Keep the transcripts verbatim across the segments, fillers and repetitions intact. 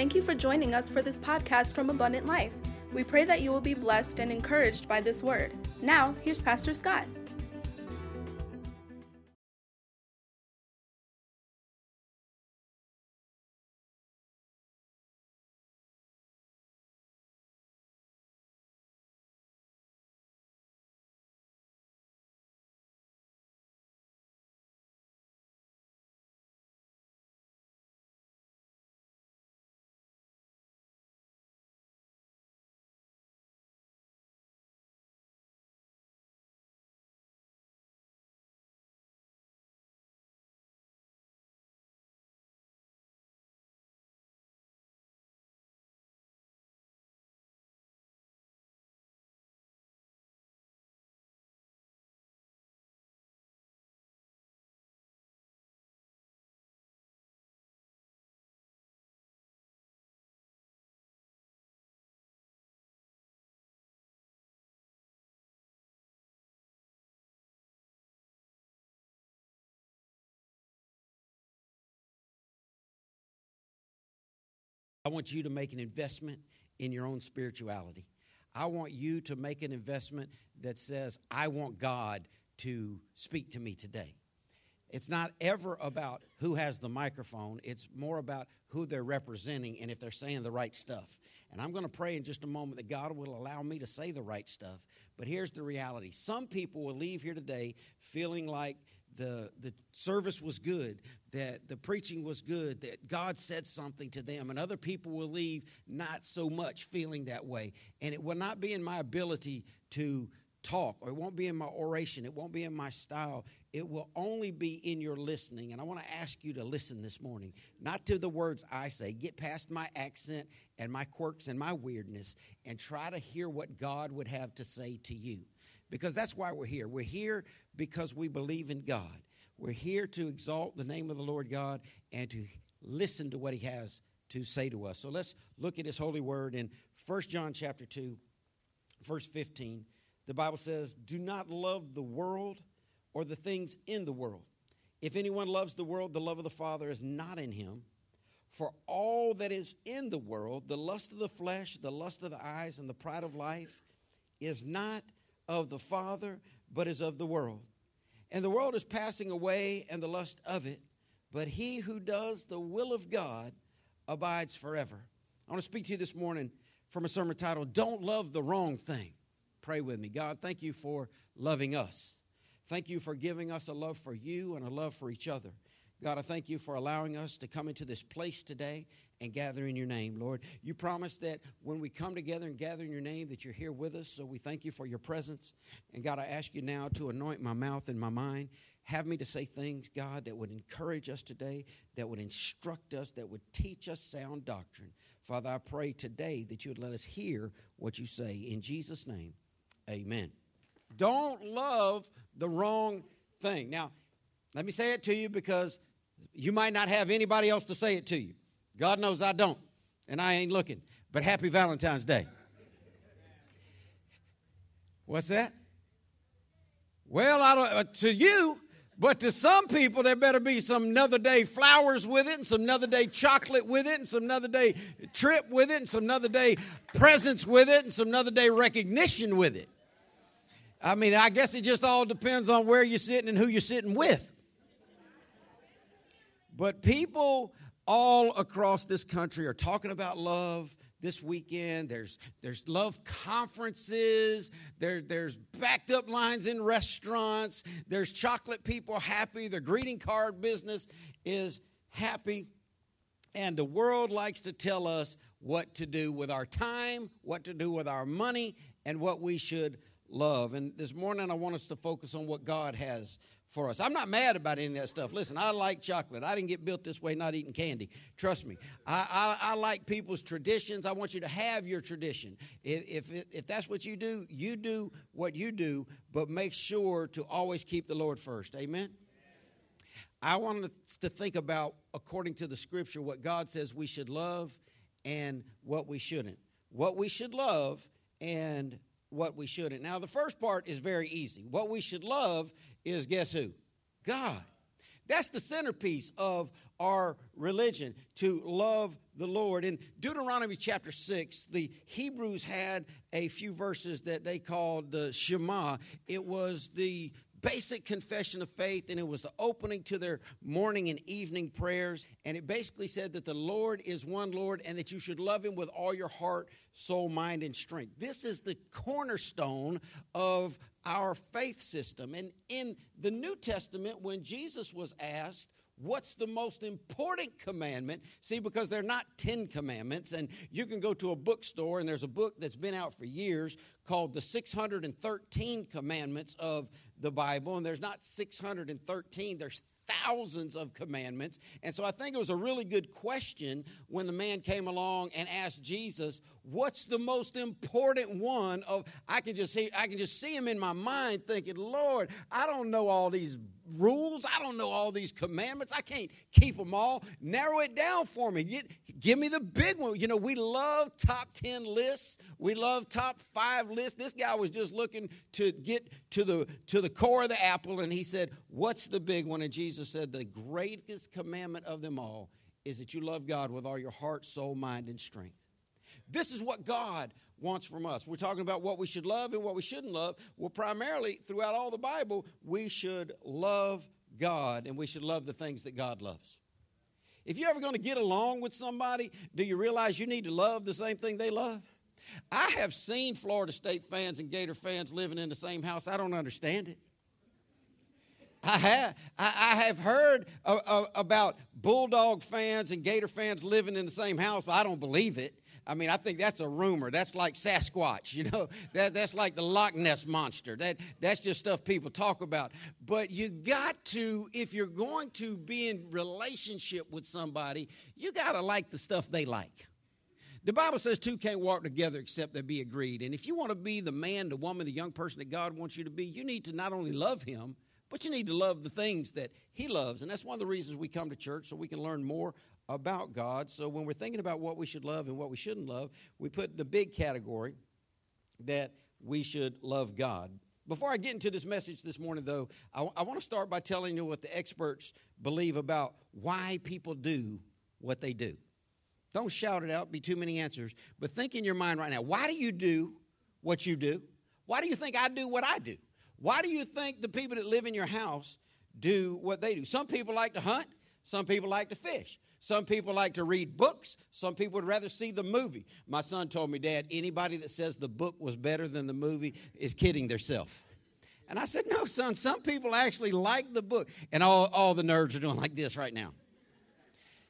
Thank you for joining us for this podcast from Abundant Life. We pray that you will be blessed and encouraged by this word. Now, here's Pastor Scott. I want you to make an investment in your own spirituality. I want you to make an investment that says, I want God to speak to me today. It's not ever about who has the microphone. It's more about who they're representing and if they're saying the right stuff. And I'm going to pray in just a moment that God will allow me to say the right stuff. But here's the reality. Some people will leave here today feeling like The the service was good, that the preaching was good, that God said something to them, and other people will leave not so much feeling that way. And it will not be in my ability to talk, or it won't be in my oration, it won't be in my style. It will only be in your listening. And I want to ask you to listen this morning, not to the words I say. Get past my accent and my quirks and my weirdness and try to hear what God would have to say to you. Because that's why we're here. We're here because we believe in God. We're here to exalt the name of the Lord God and to listen to what he has to say to us. So let's look at his holy word in First John chapter two, verse fifteen. The Bible says, do not love the world or the things in the world. If anyone loves the world, the love of the Father is not in him. For all that is in the world, the lust of the flesh, the lust of the eyes, and the pride of life is not of the Father, but is of the world. And the world is passing away and the lust of it, but he who does the will of God abides forever. I want to speak to you this morning from a sermon titled, Don't Love the Wrong Thing. Pray with me. God, thank you for loving us. Thank you for giving us a love for you and a love for each other. God, I thank you for allowing us to come into this place today and gather in your name, Lord. You promised that when we come together and gather in your name that you're here with us, so we thank you for your presence. And God, I ask you now to anoint my mouth and my mind. Have me to say things, God, that would encourage us today, that would instruct us, that would teach us sound doctrine. Father, I pray today that you would let us hear what you say. In Jesus' name, amen. Don't love the wrong thing. Now, let me say it to you because you might not have anybody else to say it to you. God knows I don't, and I ain't looking. But happy Valentine's Day. What's that? Well, I don't, uh, to you, but to some people, there better be some another day flowers with it, and some another day chocolate with it, and some another day trip with it, and some another day presents with it, and some another day recognition with it. I mean, I guess it just all depends on where you're sitting and who you're sitting with. But people all across this country are talking about love this weekend. There's there's love conferences. There, there's backed up lines in restaurants. There's chocolate people happy. The greeting card business is happy. And the world likes to tell us what to do with our time, what to do with our money, and what we should love. And this morning I want us to focus on what God has for us. I'm not mad about any of that stuff. Listen, I like chocolate. I didn't get built this way not eating candy. Trust me. I, I, I like people's traditions. I want you to have your tradition. If, if, if that's what you do, you do what you do, but make sure to always keep the Lord first. Amen? I wanted to think about, according to the Scripture, what God says we should love and what we shouldn't. What we should love and what we shouldn't. Now, the first part is very easy. What we should love is, guess who? God. That's the centerpiece of our religion, to love the Lord. In Deuteronomy chapter six, the Hebrews had a few verses that they called the Shema. It was the basic confession of faith, and it was the opening to their morning and evening prayers. And it basically said that the Lord is one Lord and that you should love him with all your heart, soul, mind, and strength. This is the cornerstone of our faith system. And in the New Testament, when Jesus was asked, what's the most important commandment? See, because they're not Ten Commandments, and you can go to a bookstore, and there's a book that's been out for years called the six hundred thirteen Commandments of the Bible, and there's not six hundred thirteen, there's thousands of commandments. And so I think it was a really good question when the man came along and asked Jesus, what's the most important one? Of I can just see I can just see him in my mind thinking, Lord, I don't know all these rules. I don't know all these commandments. I can't keep them all. Narrow it down for me. Get, give me the big one. You know, we love top ten lists. We love top five lists. This guy was just looking to get to the to the core of the apple, and he said, what's the big one? And Jesus said, the greatest commandment of them all is that you love God with all your heart, soul, mind, and strength. This is what God wants from us. We're talking about what we should love and what we shouldn't love. Well, primarily throughout all the Bible, we should love God, and we should love the things that God loves. If you're ever going to get along with somebody, do you realize you need to love the same thing they love? I have seen Florida State fans and Gator fans living in the same house. I don't understand it. I have I have heard about Bulldog fans and Gator fans living in the same house, but I don't believe it. I mean, I think that's a rumor. That's like Sasquatch, you know. That that's like the Loch Ness monster. That that's just stuff people talk about. But you got to, if you're going to be in relationship with somebody, you got to like the stuff they like. The Bible says two can't walk together except they be agreed. And if you want to be the man, the woman, the young person that God wants you to be, you need to not only love him, but you need to love the things that he loves. And that's one of the reasons we come to church, so we can learn more about God. So when we're thinking about what we should love and what we shouldn't love, we put the big category that we should love God. Before I get into this message this morning, though, I, w- I want to start by telling you what the experts believe about why people do what they do. Don't shout it out, be too many answers, but think in your mind right now, why do you do what you do? Why do you think I do what I do? Why do you think the people that live in your house do what they do? Some people like to hunt, some people like to fish. Some people like to read books. Some people would rather see the movie. My son told me, Dad, anybody that says the book was better than the movie is kidding themselves. And I said, no, son, some people actually like the book. And all, all the nerds are doing like this right now.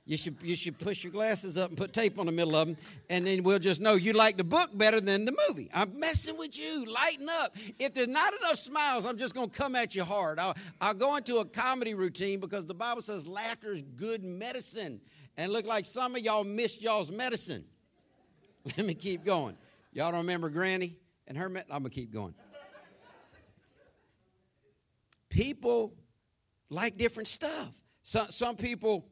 You should, you should push your glasses up and put tape on the middle of them, and then we'll just know you like the book better than the movie. I'm messing with you. Lighten up. If there's not enough smiles, I'm just going to come at you hard. I'll, I'll go into a comedy routine because the Bible says laughter is good medicine, and look like some of y'all missed y'all's medicine. Let me keep going. Y'all don't remember Granny and her medicine? I'm going to keep going. People like different stuff. Some, some people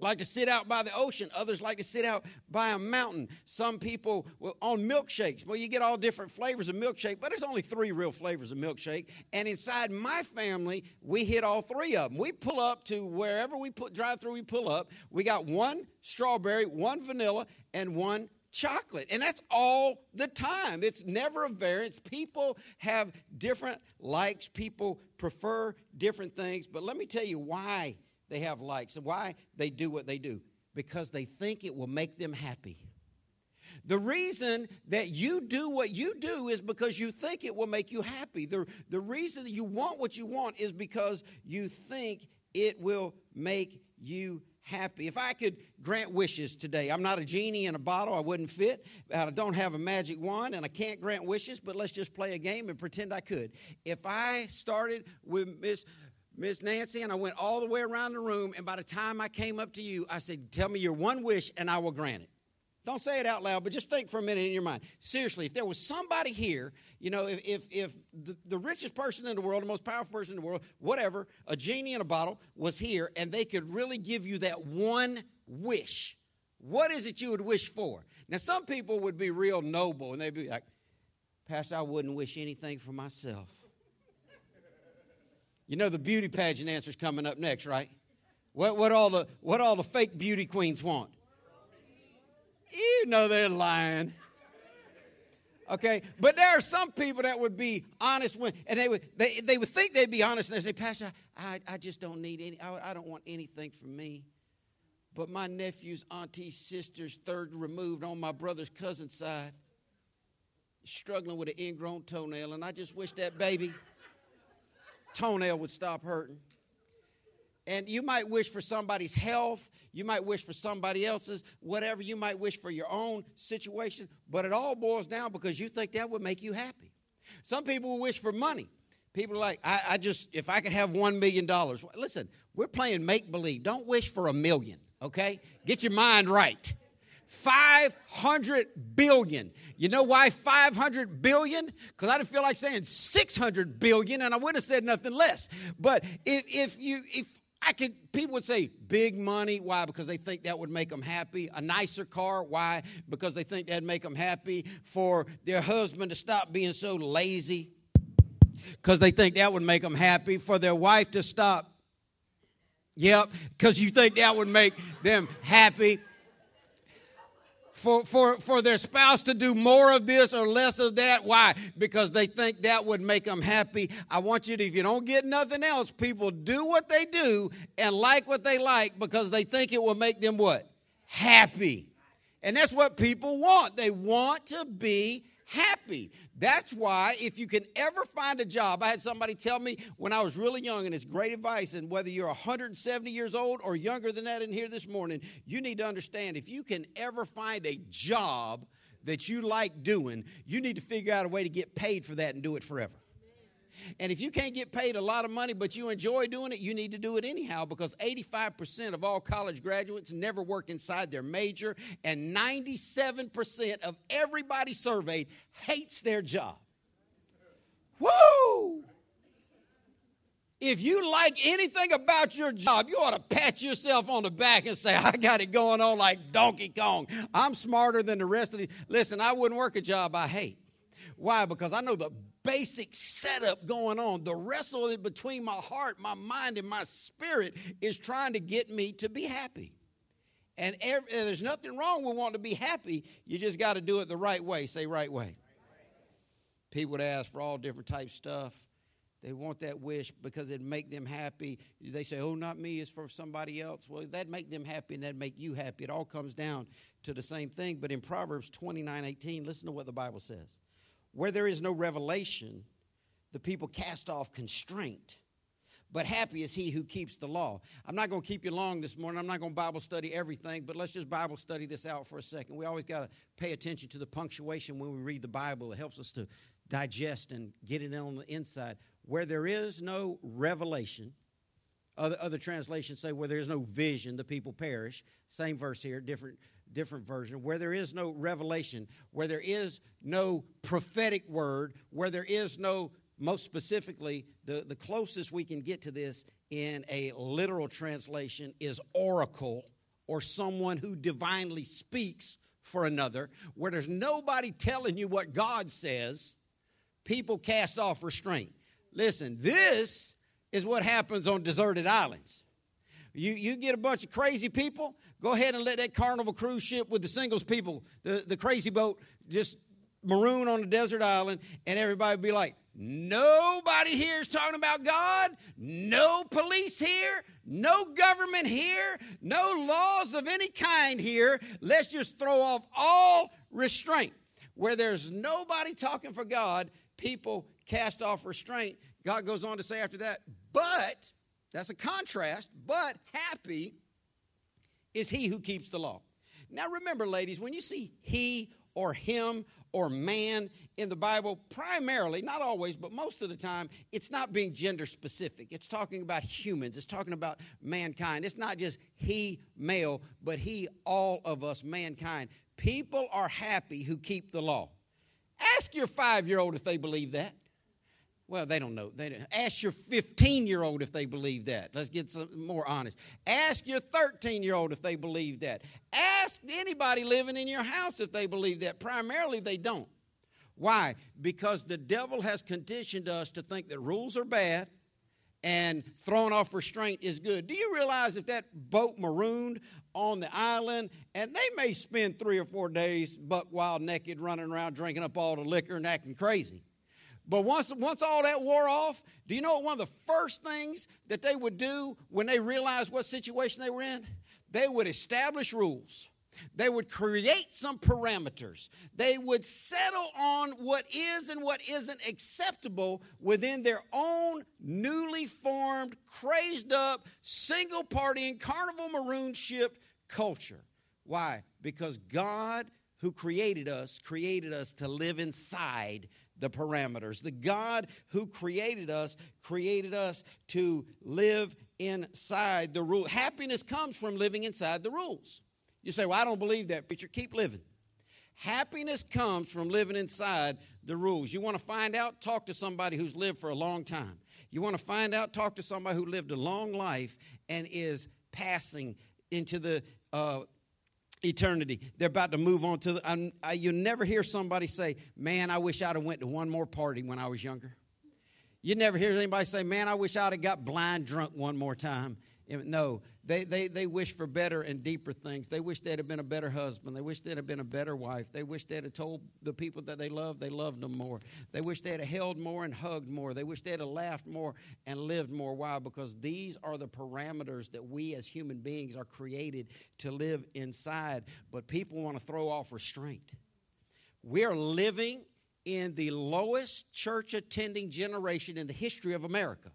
like to sit out by the ocean. Others like to sit out by a mountain. Some people well, on milkshakes. Well, you get all different flavors of milkshake, but there's only three real flavors of milkshake. And inside my family, we hit all three of them. We pull up to wherever we put drive through, we pull up. We got one strawberry, one vanilla, and one chocolate. And that's all the time. It's never a variance. People have different likes. People prefer different things. But let me tell you why they have likes and why they do what they do, because they think it will make them happy. The reason that you do what you do is because you think it will make you happy. The, the reason that you want what you want is because you think it will make you happy. If I could grant wishes today, I'm not a genie in a bottle, I wouldn't fit. I don't have a magic wand, and I can't grant wishes, but let's just play a game and pretend I could. If I started with Miss... Miss Nancy, and I went all the way around the room, and by the time I came up to you, I said, tell me your one wish, and I will grant it. Don't say it out loud, but just think for a minute in your mind. Seriously, if there was somebody here, you know, if if, if the, the richest person in the world, the most powerful person in the world, whatever, a genie in a bottle was here, and they could really give you that one wish, what is it you would wish for? Now, some people would be real noble, and they'd be like, Pastor, I wouldn't wish anything for myself. You know the beauty pageant answer's coming up next, right? What what all the what all the fake beauty queens want? You know they're lying. Okay, but there are some people that would be honest when, and they would they, they would think they'd be honest, and they say, Pastor, I, I just don't need any, I, I don't want anything from me. But my nephew's auntie's sister's third removed on my brother's cousin's side, struggling with an ingrown toenail, and I just wish that baby toenail would stop hurting. And you might wish for somebody's health, you might wish for somebody else's, whatever, you might wish for your own situation, but it all boils down because you think that would make you happy. Some people wish for money. People are like, I, I just, if I could have one million dollars. Listen, we're playing make-believe. Don't wish for a million, okay? Get your mind right. five hundred billion. You know why five hundred billion? Because I didn't feel like saying six hundred billion, and I wouldn't have said nothing less. But if, if you, if I could, people would say big money. Why? Because they think that would make them happy. A nicer car. Why? Because they think that'd make them happy. For their husband to stop being so lazy, because they think that would make them happy. For their wife to stop. Yep, because you think that would make them happy. For, for, for their spouse to do more of this or less of that. Why? Because they think that would make them happy. I want you to, if you don't get nothing else, people do what they do and like what they like because they think it will make them what? Happy. And that's what people want. They want to be happy. That's why if you can ever find a job, I had somebody tell me when I was really young, and it's great advice, and whether you're one hundred seventy years old or younger than that in here this morning, you need to understand if you can ever find a job that you like doing, you need to figure out a way to get paid for that and do it forever. And if you can't get paid a lot of money but you enjoy doing it, you need to do it anyhow because eighty-five percent of all college graduates never work inside their major, and ninety-seven percent of everybody surveyed hates their job. Woo! If you like anything about your job, you ought to pat yourself on the back and say, I got it going on like Donkey Kong. I'm smarter than the rest of these. Listen, I wouldn't work a job I hate. Why? Because I know the basic setup going on. The wrestle between my heart, my mind, and my spirit is trying to get me to be happy. And every, there's nothing wrong with wanting to be happy. You just got to do it the right way. Say right way. People would ask for all different types of stuff. They want that wish because it'd make them happy. They say, oh, not me, it's for somebody else. Well, that'd make them happy and that'd make you happy. It all comes down to the same thing. But in Proverbs twenty-nine eighteen, listen to what the Bible says. Where there is no revelation, the people cast off constraint. But happy is he who keeps the law. I'm not going to keep you long this morning. I'm not going to Bible study everything, but let's just Bible study this out for a second. We always got to pay attention to the punctuation when we read the Bible. It helps us to digest and get it on the inside. Where there is no revelation, other, other translations say where there is no vision, the people perish. Same verse here, different Different version, where there is no revelation, where there is no prophetic word, where there is no, most specifically, the, the closest we can get to this in a literal translation is oracle, or someone who divinely speaks for another, where there's nobody telling you what God says, people cast off restraint. Listen, this is what happens on deserted islands. You you get a bunch of crazy people, go ahead and let that Carnival cruise ship with the singles people, the, the crazy boat, just maroon on a desert island, and everybody would be like, nobody here is talking about God, no police here, no government here, no laws of any kind here. Let's just throw off all restraint. Where there's nobody talking for God, people cast off restraint. God goes on to say after that, but... that's a contrast, but happy is he who keeps the law. Now, remember, ladies, when you see he or him or man in the Bible, primarily, not always, but most of the time, it's not being gender specific. It's talking about humans. It's talking about mankind. It's not just he, male, but he, all of us, mankind. People are happy who keep the law. Ask your five-year-old if they believe that. Well, they don't know. They don't. Ask your fifteen-year-old if they believe that. Let's get some more honest. Ask your thirteen-year-old if they believe that. Ask anybody living in your house if they believe that. Primarily, they don't. Why? Because the devil has conditioned us to think that rules are bad and thrown off restraint is good. Do you realize if that boat marooned on the island, and they may spend three or four days buck wild naked running around drinking up all the liquor and acting crazy. But once, once all that wore off, do you know what one of the first things that they would do when they realized what situation they were in? They would establish rules. They would create some parameters. They would settle on what is and what isn't acceptable within their own newly formed, crazed up, single party and carnival maroon ship culture. Why? Because God, who created us, created us to live inside the parameters. The God who created us, created us to live inside the rules. Happiness comes from living inside the rules. You say, well, I don't believe that, preacher. Keep living. Happiness comes from living inside the rules. You want to find out? Talk to somebody who's lived for a long time. You want to find out? Talk to somebody who lived a long life and is passing into the uh, eternity. They're about to move on to the... Um, I, you never hear somebody say, man, I wish I'd have went to one more party when I was younger. You never hear anybody say, man, I wish I'd have got blind drunk one more time. No, they, they they wish for better and deeper things. They wish they'd have been a better husband. They wish they'd have been a better wife. They wish they'd have told the people that they love they loved them more. They wish they'd have held more and hugged more. They wish they'd have laughed more and lived more. Why? Because these are the parameters that we as human beings are created to live inside. But people want to throw off restraint. We're living in the lowest church-attending generation in the history of America.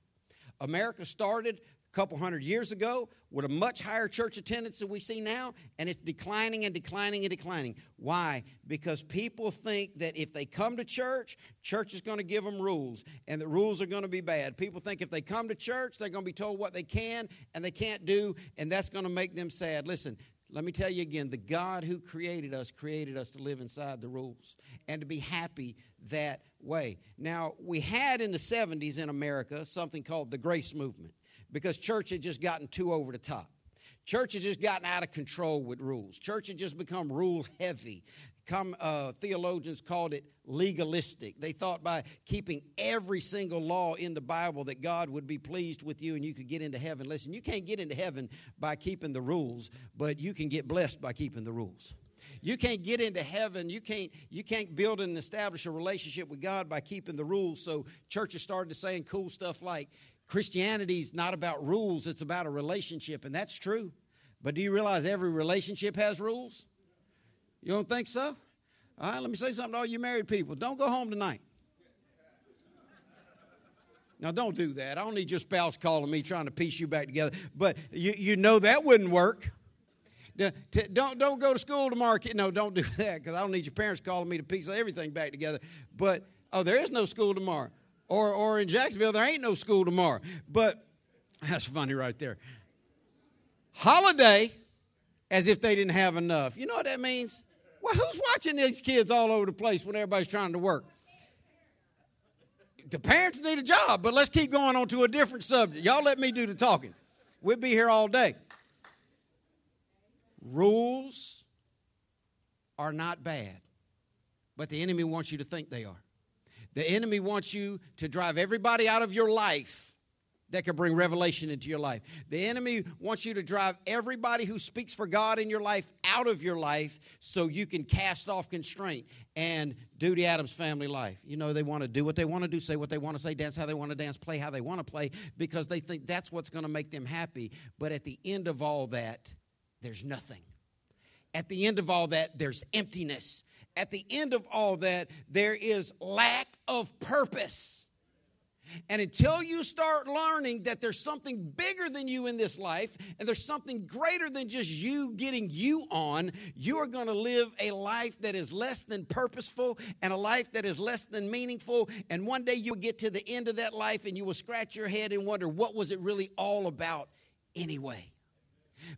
America started couple hundred years ago with a much higher church attendance than we see now, and it's declining and declining and declining. Why? Because people think that if they come to church, church is going to give them rules, and the rules are going to be bad. People think if they come to church, they're going to be told what they can and they can't do, and that's going to make them sad. Listen, let me tell you again, the God who created us created us to live inside the rules and to be happy that way. Now, we had in the seventies in America something called the Grace Movement, because church had just gotten too over the top. Church had just gotten out of control with rules. Church had just become rule heavy. Come, uh, theologians called it legalistic. They thought by keeping every single law in the Bible that God would be pleased with you and you could get into heaven. Listen, you can't get into heaven by keeping the rules, but you can get blessed by keeping the rules. You can't get into heaven. You can't you can't build and establish a relationship with God by keeping the rules. So churches started saying cool stuff like, Christianity is not about rules, it's about a relationship, and that's true. But do you realize every relationship has rules? You don't think so? All right, let me say something to all you married people. Don't go home tonight. Now, don't do that. I don't need your spouse calling me trying to piece you back together. But you, you know that wouldn't work. Don't, don't go to school tomorrow. No, don't do that, because I don't need your parents calling me to piece everything back together. But, oh, there is no school tomorrow. Or or in Jacksonville, there ain't no school tomorrow. But that's funny right there. Holiday, as if they didn't have enough. You know what that means? Well, who's watching these kids all over the place when everybody's trying to work? The parents need a job, but let's keep going on to a different subject. Y'all let me do the talking. We'll be here all day. Rules are not bad, but the enemy wants you to think they are. The enemy wants you to drive everybody out of your life that can bring revelation into your life. The enemy wants you to drive everybody who speaks for God in your life out of your life so you can cast off constraint and do the Adams family life. You know, they want to do what they want to do, say what they want to say, dance how they want to dance, play how they want to play, because they think that's what's going to make them happy. But at the end of all that, there's nothing. At the end of all that, there's emptiness. At the end of all that, there is lack of purpose. And until you start learning that there's something bigger than you in this life, and there's something greater than just you getting you on, you are going to live a life that is less than purposeful and a life that is less than meaningful. And one day you will get to the end of that life and you will scratch your head and wonder, what was it really all about anyway?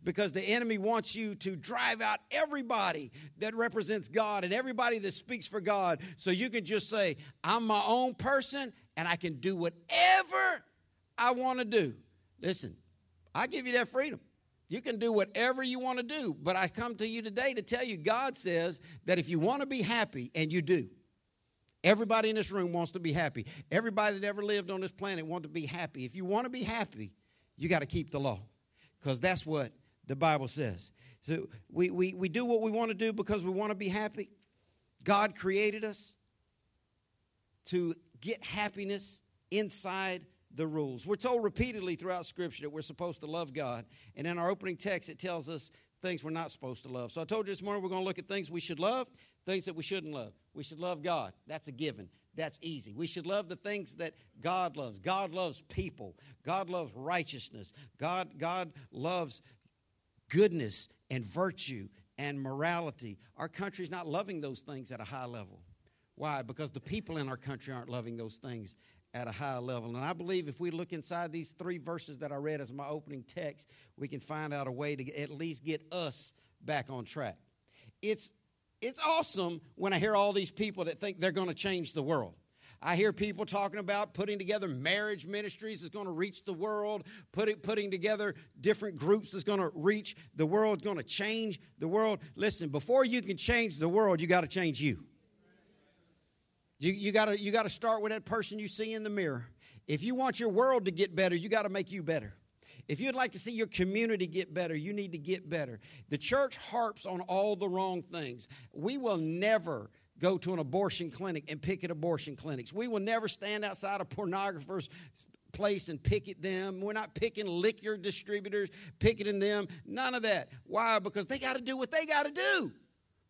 Because the enemy wants you to drive out everybody that represents God and everybody that speaks for God, so you can just say, I'm my own person and I can do whatever I want to do. Listen, I give you that freedom. You can do whatever you want to do. But I come to you today to tell you, God says that if you want to be happy, and you do, Everybody in this room wants to be happy. Everybody that ever lived on this planet wants to be happy. If you want to be happy, you got to keep the law, because that's what the Bible says. So we, we, we do what we want to do because we want to be happy. God created us to get happiness inside the rules. We're told repeatedly throughout Scripture that we're supposed to love God. And in our opening text, it tells us things we're not supposed to love. So I told you this morning we're going to look at things we should love, things that we shouldn't love. We should love God. That's a given. That's easy. We should love the things that God loves. God loves people. God loves righteousness. God, God loves goodness and virtue and morality. Our country's not loving those things at a high level. Why? Because the people in our country aren't loving those things at a high level. And I believe if we look inside these three verses that I read as my opening text, we can find out a way to at least get us back on track. It's it's awesome when I hear all these people that think they're going to change the world. I hear people talking about putting together marriage ministries that's going to reach the world, putting putting together different groups that's going to reach the world, going to change the world. Listen, before you can change the world, you got to change you. You, you got to you got to start with that person you see in the mirror. If you want your world to get better, you got to make you better. If you'd like to see your community get better, you need to get better. The church harps on all the wrong things. We will never go to an abortion clinic and picket abortion clinics. We will never stand outside a pornographer's place and picket them. We're not picking liquor distributors, picketing them, none of that. Why? Because they got to do what they got to do.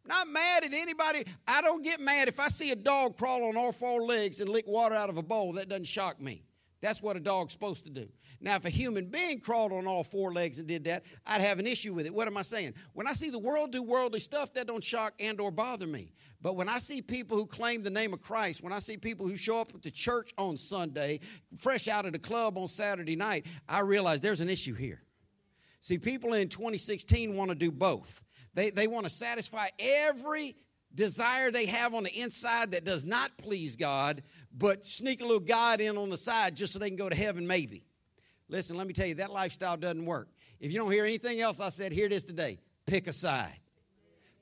Not mad at anybody. I don't get mad if I see a dog crawl on all four legs and lick water out of a bowl. That doesn't shock me. That's what a dog's supposed to do. Now, if a human being crawled on all four legs and did that, I'd have an issue with it. What am I saying? When I see the world do worldly stuff, that don't shock and or bother me. But when I see people who claim the name of Christ, when I see people who show up at the church on Sunday, fresh out of the club on Saturday night, I realize there's an issue here. See, people in twenty sixteen want to do both. They they want to satisfy every desire they have on the inside that does not please God, but sneak a little God in on the side just so they can go to heaven maybe. Listen, let me tell you, that lifestyle doesn't work. If you don't hear anything else I said, hear this today. Pick a side.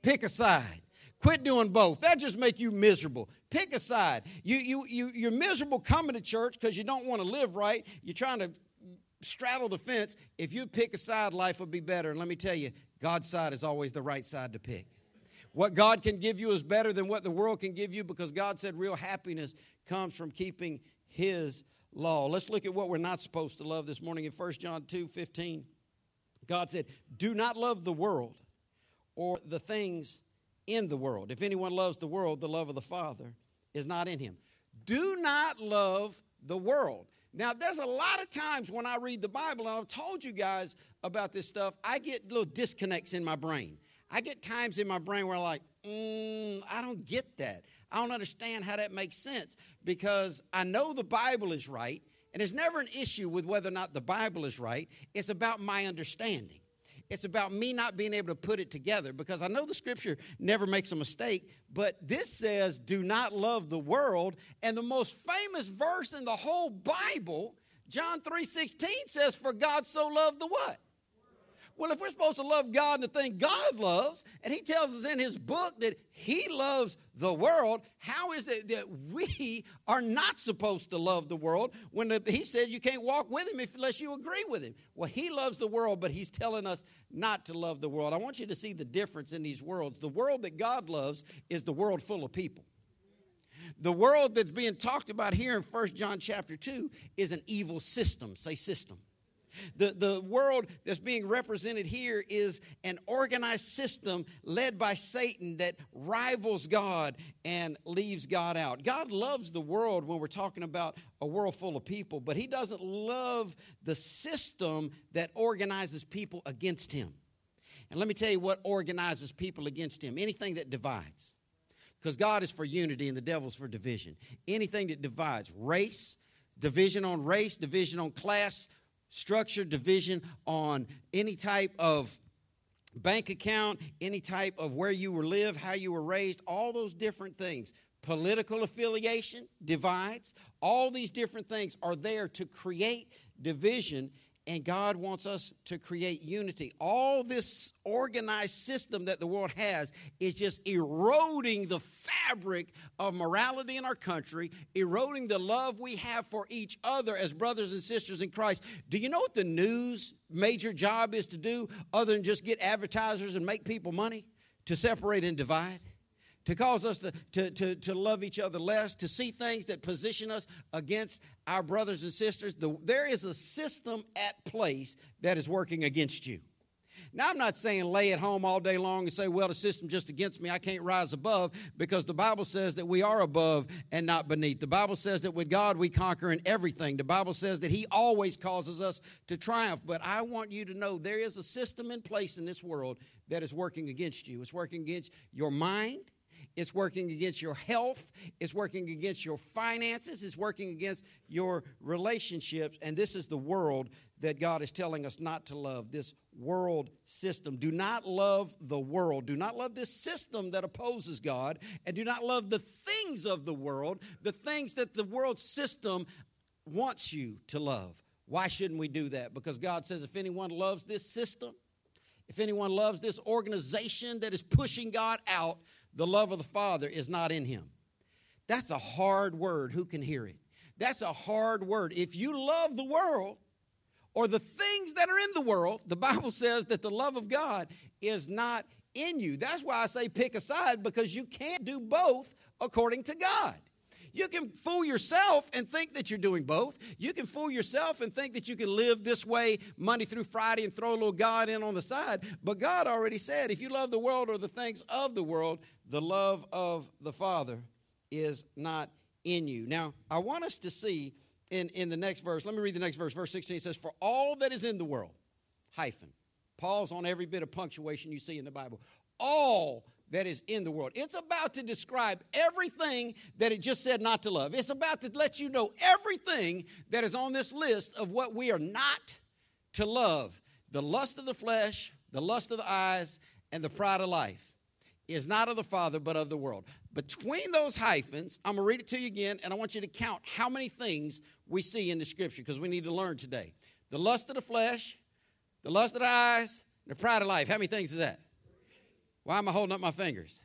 Pick a side. Quit doing both. That just make you miserable. Pick a side. You, you, you, you're miserable coming to church because you don't want to live right. You're trying to straddle the fence. If you pick a side, life will be better. And let me tell you, God's side is always the right side to pick. What God can give you is better than what the world can give you, because God said real happiness comes from keeping His law. Let's look at what we're not supposed to love this morning in First John two fifteen. God said, do not love the world or the things in the world. If anyone loves the world, the love of the Father is not in him. Do not love the world. Now, there's a lot of times when I read the Bible, and I've told you guys about this stuff, I get little disconnects in my brain. I get times in my brain where I'm like, mm, I don't get that. I don't understand how that makes sense, because I know the Bible is right, and there's never an issue with whether or not the Bible is right. It's about my understanding. It's about me not being able to put it together, because I know the Scripture never makes a mistake, but this says, do not love the world. And the most famous verse in the whole Bible, John three sixteen, says, for God so loved the what? Well, if we're supposed to love God and the thing God loves, and He tells us in His book that He loves the world, how is it that we are not supposed to love the world when the, He said you can't walk with Him if, unless you agree with Him? Well, He loves the world, but He's telling us not to love the world. I want you to see the difference in these worlds. The world that God loves is the world full of people. The world that's being talked about here in First John chapter two is an evil system. Say system. The, the world that's being represented here is an organized system led by Satan that rivals God and leaves God out. God loves the world when we're talking about a world full of people, but He doesn't love the system that organizes people against Him. And let me tell you what organizes people against Him: anything that divides. Because God is for unity and the devil's for division. Anything that divides: race, division on race, division on class, structure, division on any type of bank account, any type of where you were live, how you were raised, all those different things. Political affiliation divides. All these different things are there to create division. And God wants us to create unity. All this organized system that the world has is just eroding the fabric of morality in our country, eroding the love we have for each other as brothers and sisters in Christ. Do you know what the news major job is to do other than just get advertisers and make people money? To separate and divide. To cause us to, to, to, to love each other less, to see things that position us against our brothers and sisters. The, there is a system at place that is working against you. Now, I'm not saying lay at home all day long and say, well, the system just against me, I can't rise above, because the Bible says that we are above and not beneath. The Bible says that with God we conquer in everything. The Bible says that he always causes us to triumph. But I want you to know there is a system in place in this world that is working against you. It's working against your mind. It's working against your health. It's working against your finances. It's working against your relationships. And this is the world that God is telling us not to love, this world system. Do not love the world. Do not love this system that opposes God. And do not love the things of the world, the things that the world system wants you to love. Why shouldn't we do that? Because God says if anyone loves this system, if anyone loves this organization that is pushing God out, the love of the Father is not in him. That's a hard word. Who can hear it? That's a hard word. If you love the world or the things that are in the world, the Bible says that the love of God is not in you. That's why I say pick a side, because you can't do both according to God. You can fool yourself and think that you're doing both. You can fool yourself and think that you can live this way Monday through Friday and throw a little God in on the side. But God already said, if you love the world or the things of the world, the love of the Father is not in you. Now, I want us to see in, in the next verse. Let me read the next verse. Verse sixteen says, for all that is in the world, hyphen, pause on every bit of punctuation you see in the Bible, all that is in the world. It's about to describe everything that it just said not to love. It's about to let you know everything that is on this list of what we are not to love. The lust of the flesh, the lust of the eyes, and the pride of life is not of the Father, but of the world. Between those hyphens, I'm going to read it to you again, and I want you to count how many things we see in the Scripture, because we need to learn today. The lust of the flesh, the lust of the eyes, and the pride of life. How many things is that? Why am I holding up my fingers?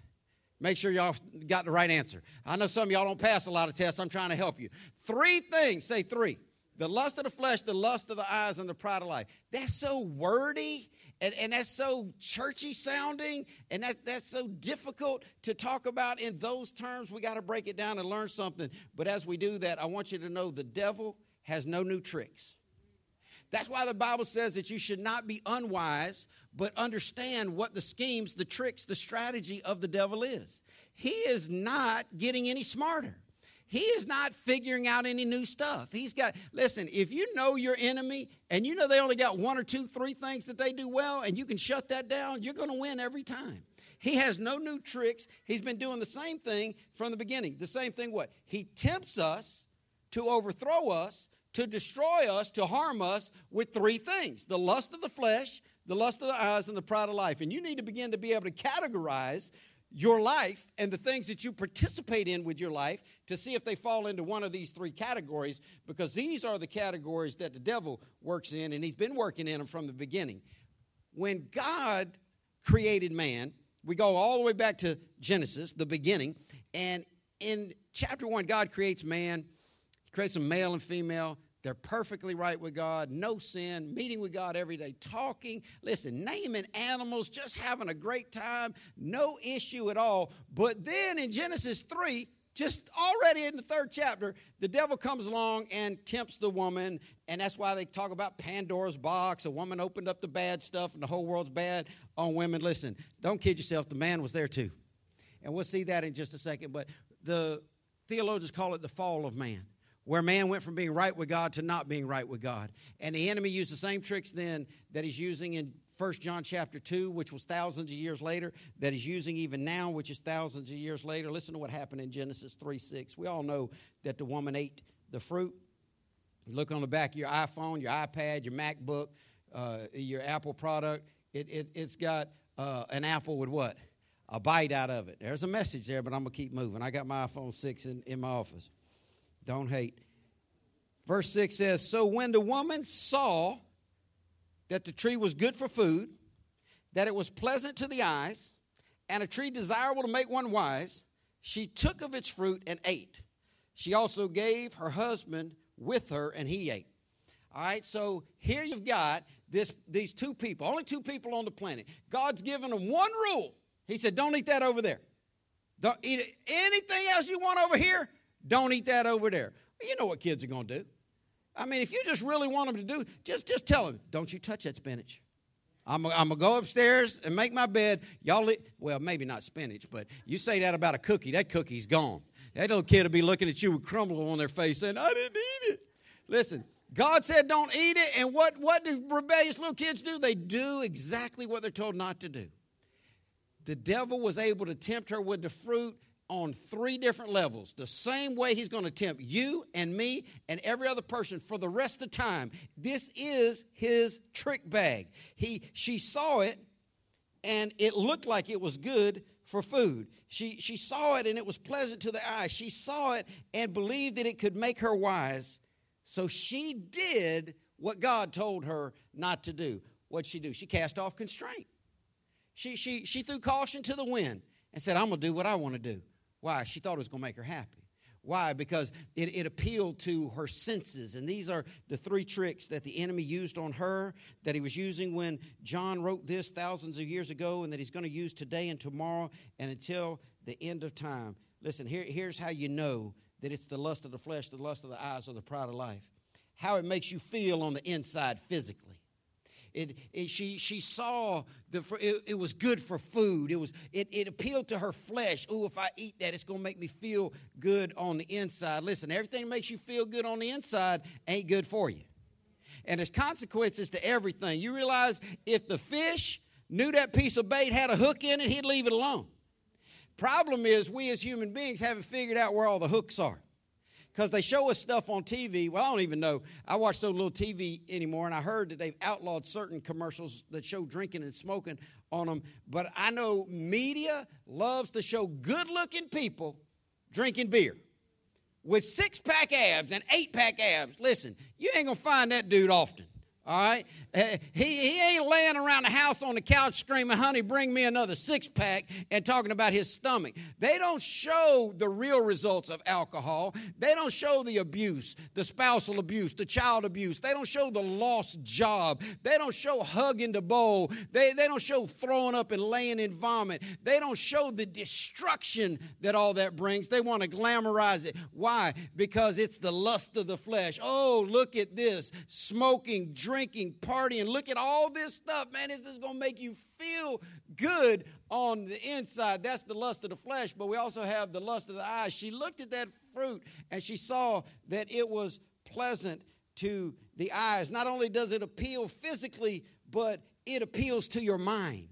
Make sure y'all got the right answer. I know some of y'all don't pass a lot of tests. I'm trying to help you. Three things. Say three. The lust of the flesh, the lust of the eyes, and the pride of life. That's so wordy, and, and that's so churchy sounding, and that, that's so difficult to talk about in those terms. We got to break it down and learn something. But as we do that, I want you to know the devil has no new tricks. That's why the Bible says that you should not be unwise, but understand what the schemes, the tricks, the strategy of the devil is. He is not getting any smarter. He is not figuring out any new stuff. He's got, listen, if you know your enemy and you know they only got one or two, three things that they do well, and you can shut that down, you're going to win every time. He has no new tricks. He's been doing the same thing from the beginning. The same thing what? He tempts us to overthrow us, to destroy us, to harm us with three things: the lust of the flesh, the lust of the eyes, and the pride of life. And you need to begin to be able to categorize your life and the things that you participate in with your life to see if they fall into one of these three categories, because these are the categories that the devil works in, and he's been working in them from the beginning. When God created man, we go all the way back to Genesis, the beginning, and in chapter one, God creates man, creates them male and female. They're perfectly right with God, no sin, meeting with God every day, talking, listen, naming animals, just having a great time, no issue at all. But then in Genesis three, just already in the third chapter, the devil comes along and tempts the woman, and that's why they talk about Pandora's box. A woman opened up the bad stuff, and the whole world's bad on women. Listen, don't kid yourself, the man was there too. And we'll see that in just a second, but the theologians call it the fall of man, where man went from being right with God to not being right with God. And the enemy used the same tricks then that he's using in First John chapter two, which was thousands of years later, that he's using even now, which is thousands of years later. Listen to what happened in Genesis three six. We all know that the woman ate the fruit. You look on the back of your iPhone, your iPad, your MacBook, uh, your Apple product. It, it, it's got uh, an apple with what? A bite out of it. There's a message there, but I'm going to keep moving. I got my iPhone six in, in my office. Don't hate. Verse six says, so when the woman saw that the tree was good for food, that it was pleasant to the eyes, and a tree desirable to make one wise. She took of its fruit and ate. She also gave her husband with her, and he ate. All right, so here you've got this, these two people, only two people on the planet. God's given them one rule. He said, don't eat that over there. Don't eat anything else you want over here. Don't eat that over there. Well, you know what kids are going to do. I mean, if you just really want them to do, just, just tell them, don't you touch that spinach. I'm going to go upstairs and make my bed. Y'all, li- well, maybe not spinach, but you say that about a cookie, that cookie's gone. That little kid will be looking at you with crumble on their face saying, I didn't eat it. Listen, God said don't eat it, and what, what do rebellious little kids do? They do exactly what they're told not to do. The devil was able to tempt her with the fruit on three different levels, the same way he's going to tempt you and me and every other person for the rest of the time. This is his trick bag. He, she saw it, and it looked like it was good for food. She, she saw it, and it was pleasant to the eye. She saw it and believed that it could make her wise. So she did what God told her not to do. What'd she do? She cast off constraint. She she she threw caution to the wind and said, I'm going to do what I want to do. Why? She thought it was going to make her happy. Why? Because it, it appealed to her senses. And these are the three tricks that the enemy used on her, that he was using when John wrote this thousands of years ago, and that he's going to use today and tomorrow and until the end of time. Listen, here, here's how you know that it's the lust of the flesh, the lust of the eyes, or the pride of life. How it makes you feel on the inside physically. It, it she she saw the it, it was good for food. It was it it appealed to her flesh. Oh, if I eat that, it's gonna make me feel good on the inside. Listen, everything that makes you feel good on the inside ain't good for you, and there's consequences to everything. You realize if the fish knew that piece of bait had a hook in it, he'd leave it alone. Problem is, we as human beings haven't figured out where all the hooks are, because they show us stuff on T V. Well, I don't even know. I watch so little T V anymore, and I heard that they've outlawed certain commercials that show drinking and smoking on them. But I know media loves to show good-looking people drinking beer with six-pack abs and eight-pack abs. Listen, you ain't going to find that dude often. All right, he, he ain't laying around the house on the couch screaming, honey, bring me another six-pack, and talking about his stomach. They don't show the real results of alcohol. They don't show the abuse, the spousal abuse, the child abuse. They don't show the lost job. They don't show hugging the bowl. They, they don't show throwing up and laying in vomit. They don't show the destruction that all that brings. They want to glamorize it. Why? Because it's the lust of the flesh. Oh, look at this, smoking, drinking. Drinking, partying, look at all this stuff, man. This is going to make you feel good on the inside. That's the lust of the flesh, but we also have the lust of the eyes. She looked at that fruit, and she saw that it was pleasant to the eyes. Not only does it appeal physically, but it appeals to your mind.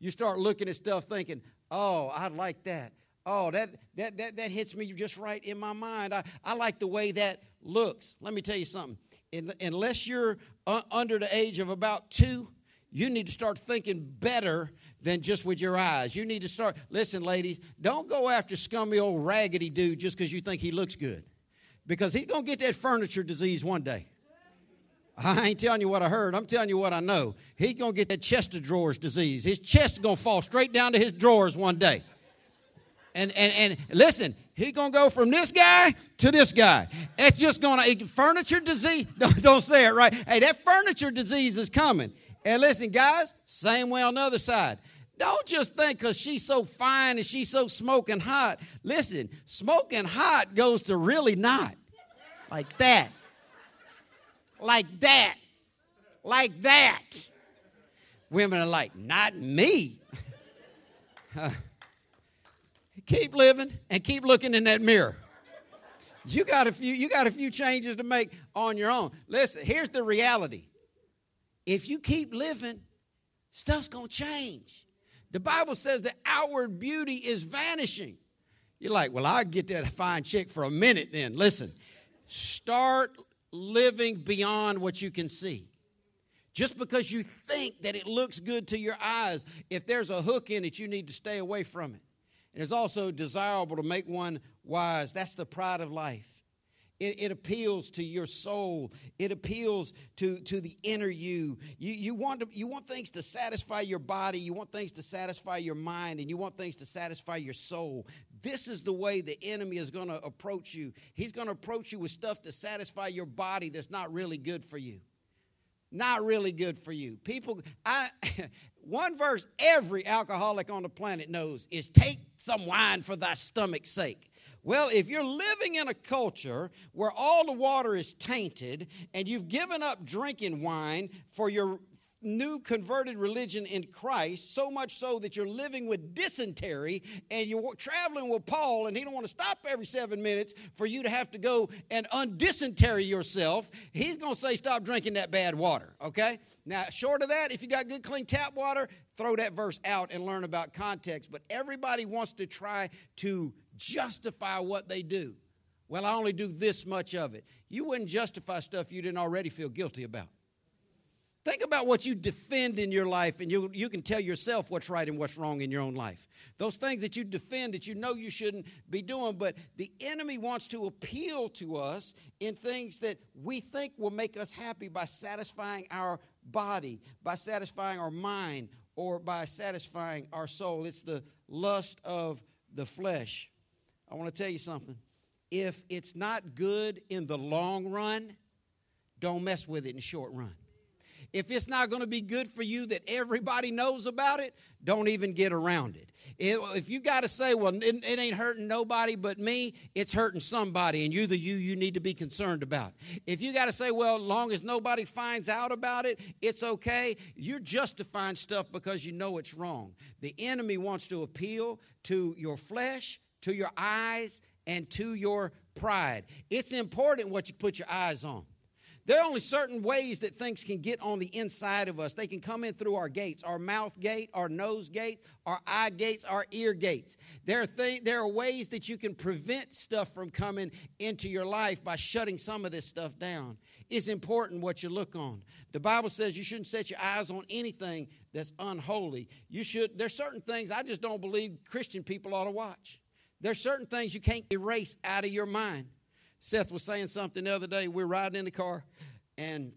You start looking at stuff thinking, oh, I like that. Oh, that that that, that hits me just right in my mind. I, I like the way that looks. Let me tell you something. In, unless you're uh, under the age of about two, you need to start thinking better than just with your eyes. You need to start. Listen, ladies, don't go after scummy old raggedy dude just because you think he looks good, because he's going to get that furniture disease one day. I ain't telling you what I heard. I'm telling you what I know. He's going to get that chest of drawers disease. His chest is going to fall straight down to his drawers one day. And and and listen, he's going to go from this guy to this guy. That's just going to, furniture disease, don't, don't say it right. Hey, that furniture disease is coming. And listen, guys, same way on the other side. Don't just think because she's so fine and she's so smoking hot. Listen, smoking hot goes to really not. Like that. Like that. Like that. Women are like, not me. uh, Keep living and keep looking in that mirror. You got a few, you got a few changes to make on your own. Listen, here's the reality. If you keep living, stuff's going to change. The Bible says the outward beauty is vanishing. You're like, well, I'll get that fine chick for a minute then. Listen, start living beyond what you can see. Just because you think that it looks good to your eyes, if there's a hook in it, you need to stay away from it. It is also desirable to make one wise. That's the pride of life. It, it appeals to your soul. It appeals to, to the inner you. You, you, want to, you want things to satisfy your body. You want things to satisfy your mind, and you want things to satisfy your soul. This is the way the enemy is going to approach you. He's going to approach you with stuff to satisfy your body that's not really good for you. Not really good for you. People, I one verse every alcoholic on the planet knows is take some wine for thy stomach's sake. Well, if you're living in a culture where all the water is tainted and you've given up drinking wine for your new converted religion in Christ, so much so that you're living with dysentery and you're traveling with Paul and he don't want to stop every seven minutes for you to have to go and undysentery yourself, he's going to say, stop drinking that bad water, okay? Now, short of that, if you got good, clean tap water, throw that verse out and learn about context. But everybody wants to try to justify what they do. Well, I only do this much of it. You wouldn't justify stuff you didn't already feel guilty about. Think about what you defend in your life, and you you can tell yourself what's right and what's wrong in your own life. Those things that you defend that you know you shouldn't be doing, but the enemy wants to appeal to us in things that we think will make us happy by satisfying our body, by satisfying our mind, or by satisfying our soul. It's the lust of the flesh. I want to tell you something. If it's not good in the long run, don't mess with it in the short run. If it's not going to be good for you that everybody knows about it, don't even get around it. If you got to say, well, it, it ain't hurting nobody but me, it's hurting somebody, and you're the you you need to be concerned about. If you got to say, well, as long as nobody finds out about it, it's okay, you're justifying stuff because you know it's wrong. The enemy wants to appeal to your flesh, to your eyes, and to your pride. It's important what you put your eyes on. There are only certain ways that things can get on the inside of us. They can come in through our gates, our mouth gate, our nose gate, our eye gates, our ear gates. There are, th- there are ways that you can prevent stuff from coming into your life by shutting some of this stuff down. It's important what you look on. The Bible says you shouldn't set your eyes on anything that's unholy. You should. There's certain things I just don't believe Christian people ought to watch. There's certain things you can't erase out of your mind. Seth was saying something the other day. We were riding in the car, and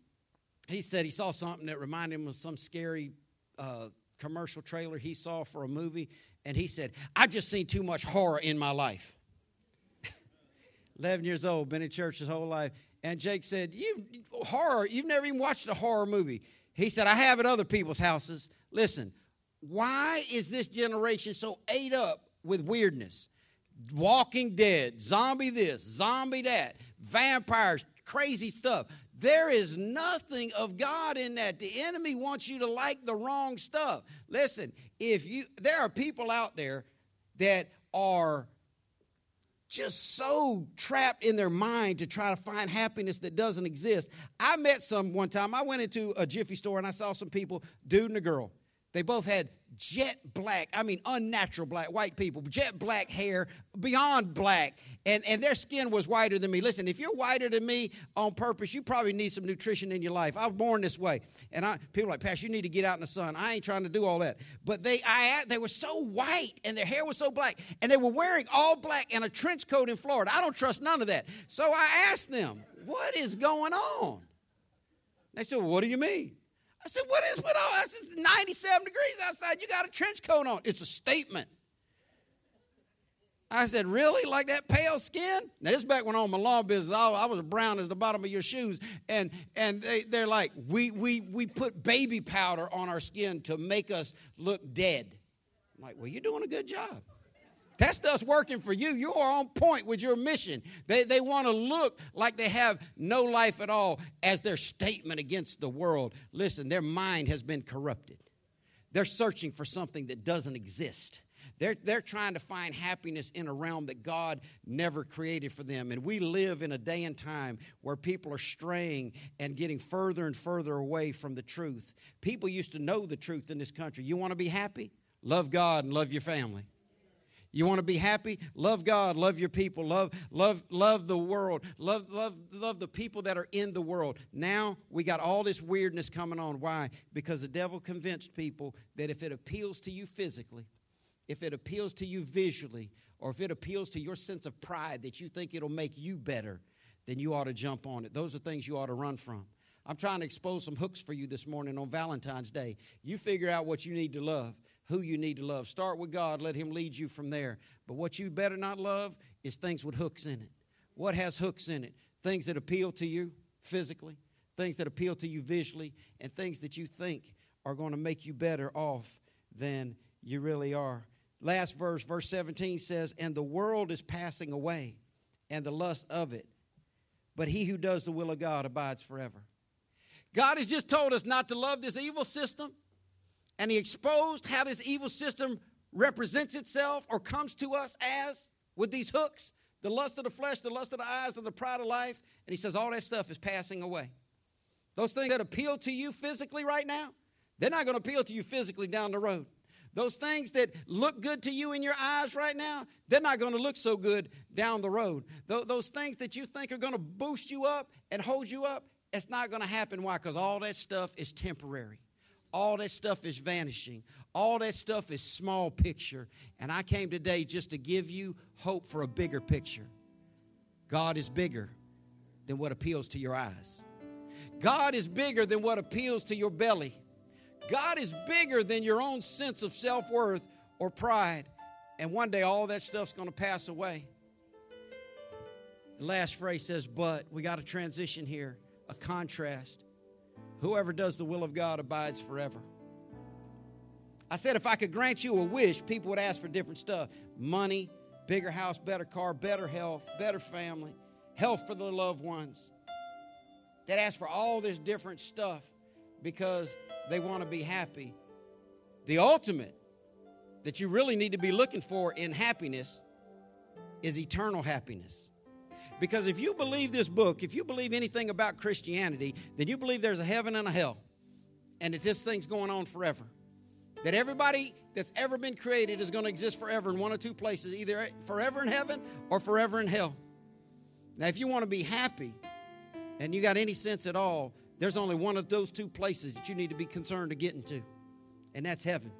he said he saw something that reminded him of some scary uh, commercial trailer he saw for a movie, and he said, I've just seen too much horror in my life. eleven years old, been in church his whole life. And Jake said, you horror, you've never even watched a horror movie. He said, I have at other people's houses. Listen, why is this generation so ate up with weirdness? Walking Dead, zombie this, zombie that, vampires, crazy stuff. There is nothing of God in that. The enemy wants you to like the wrong stuff. Listen, if you, there are people out there that are just so trapped in their mind to try to find happiness that doesn't exist. I met some one time. I went into a Jiffy store and I saw some people, dude and a girl. They both had jet black, I mean unnatural black, white people, jet black hair, beyond black, and, and their skin was whiter than me. Listen, if you're whiter than me on purpose, you probably need some nutrition in your life. I was born this way, and I, people are like, Pastor, you need to get out in the sun. I ain't trying to do all that. But they I, they were so white, and their hair was so black, and they were wearing all black and a trench coat in Florida. I don't trust none of that. So I asked them, what is going on? They said, well, what do you mean? I said, what is with all? I said, it's ninety-seven degrees outside. You got a trench coat on. It's a statement. I said, really? Like that pale skin? Now, this is back when I was on my law business. I was brown as the bottom of your shoes. And and they, they're like, we we we put baby powder on our skin to make us look dead. I'm like, well, you're doing a good job. That stuff's working for you. You are on point with your mission. They they want to look like they have no life at all as their statement against the world. Listen, their mind has been corrupted. They're searching for something that doesn't exist. They're, they're trying to find happiness in a realm that God never created for them. And we live in a day and time where people are straying and getting further and further away from the truth. People used to know the truth in this country. You want to be happy? Love God and love your family. You want to be happy? Love God, love your people, love, love, love the world, love, love, love the people that are in the world. Now we got all this weirdness coming on. Why? Because the devil convinced people that if it appeals to you physically, if it appeals to you visually, or if it appeals to your sense of pride that you think it'll make you better, then you ought to jump on it. Those are things you ought to run from. I'm trying to expose some hooks for you this morning on Valentine's Day. You figure out what you need to love, who you need to love. Start with God. Let him lead you from there. But what you better not love is things with hooks in it. What has hooks in it? Things that appeal to you physically, things that appeal to you visually, and things that you think are going to make you better off than you really are. Last verse, verse seventeen says, "And the world is passing away, and the lust of it, but he who does the will of God abides forever." God has just told us not to love this evil system, and he exposed how this evil system represents itself or comes to us as with these hooks, the lust of the flesh, the lust of the eyes, and the pride of life. And he says all that stuff is passing away. Those things that appeal to you physically right now, they're not going to appeal to you physically down the road. Those things that look good to you in your eyes right now, they're not going to look so good down the road. Those things that you think are going to boost you up and hold you up, it's not going to happen. Why? Because all that stuff is temporary. All that stuff is vanishing. All that stuff is small picture. And I came today just to give you hope for a bigger picture. God is bigger than what appeals to your eyes. God is bigger than what appeals to your belly. God is bigger than your own sense of self-worth or pride. And one day all that stuff's going to pass away. The last phrase says, but we got to transition here. A contrast. Whoever does the will of God abides forever. I said if I could grant you a wish, people would ask for different stuff. Money, bigger house, better car, better health, better family, health for the loved ones. They'd ask for all this different stuff because they want to be happy. The ultimate that you really need to be looking for in happiness is eternal happiness. Because if you believe this book, if you believe anything about Christianity, then you believe there's a heaven and a hell, and that this thing's going on forever. That everybody that's ever been created is going to exist forever in one of two places, either forever in heaven or forever in hell. Now, if you want to be happy and you got any sense at all, there's only one of those two places that you need to be concerned to get into, and that's heaven.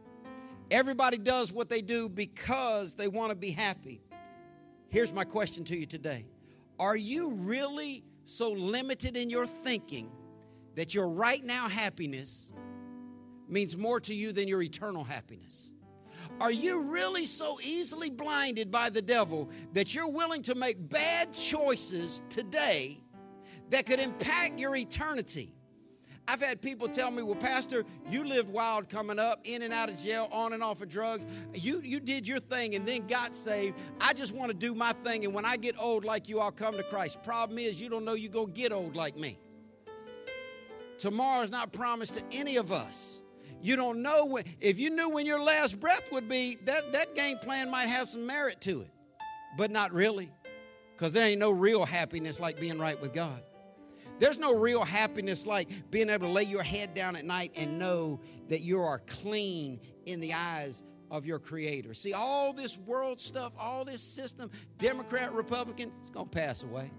Everybody does what they do because they want to be happy. Here's my question to you today. Are you really so limited in your thinking that your right now happiness means more to you than your eternal happiness? Are you really so easily blinded by the devil that you're willing to make bad choices today that could impact your eternity? I've had people tell me, well, Pastor, you lived wild coming up, in and out of jail, on and off of drugs. You you did your thing and then got saved. I just want to do my thing, and when I get old like you, I'll come to Christ. Problem is, you don't know you're going to get old like me. Tomorrow's not promised to any of us. You don't know when. If you knew when your last breath would be, that, that game plan might have some merit to it, but not really, because there ain't no real happiness like being right with God. There's no real happiness like being able to lay your head down at night and know that you are clean in the eyes of your Creator. See, all this world stuff, all this system, Democrat, Republican, it's going to pass away.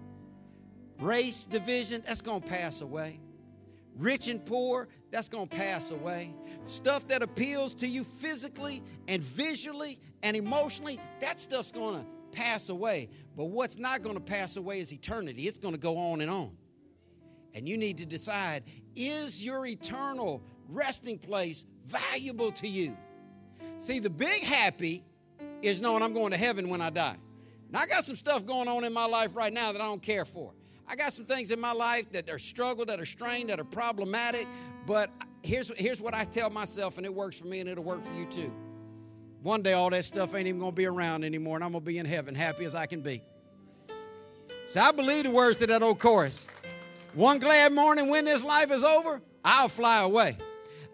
Race division, that's going to pass away. Rich and poor, that's going to pass away. Stuff that appeals to you physically and visually and emotionally, that stuff's going to pass away. But what's not going to pass away is eternity. It's going to go on and on. And you need to decide, is your eternal resting place valuable to you? See, the big happy is knowing I'm going to heaven when I die. Now, I got some stuff going on in my life right now that I don't care for. I got some things in my life that are struggle, that are strained, that are problematic. But here's, here's what I tell myself, and it works for me, and it'll work for you too. One day, all that stuff ain't even going to be around anymore, and I'm going to be in heaven, happy as I can be. So I believe the words to that old chorus. One glad morning when this life is over, I'll fly away.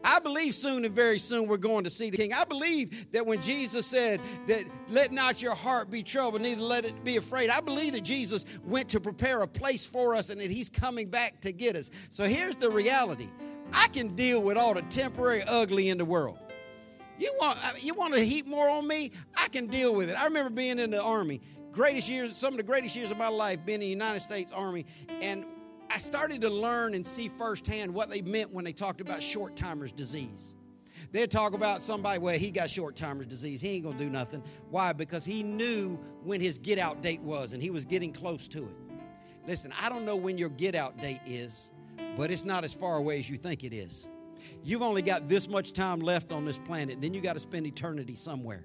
I believe soon and very soon we're going to see the King. I believe that when Jesus said that, let not your heart be troubled, neither let it be afraid. I believe that Jesus went to prepare a place for us and that he's coming back to get us. So here's the reality. I can deal with all the temporary ugly in the world. You want, you want to heap more on me? I can deal with it. I remember being in the Army. Greatest years, some of the greatest years of my life, being in the United States Army, and I started to learn and see firsthand what they meant when they talked about short-timer's disease. They'd talk about somebody, well, he got short-timer's disease. He ain't going to do nothing. Why? Because he knew when his get-out date was, and he was getting close to it. Listen, I don't know when your get-out date is, but it's not as far away as you think it is. You've only got this much time left on this planet. Then you got to spend eternity somewhere.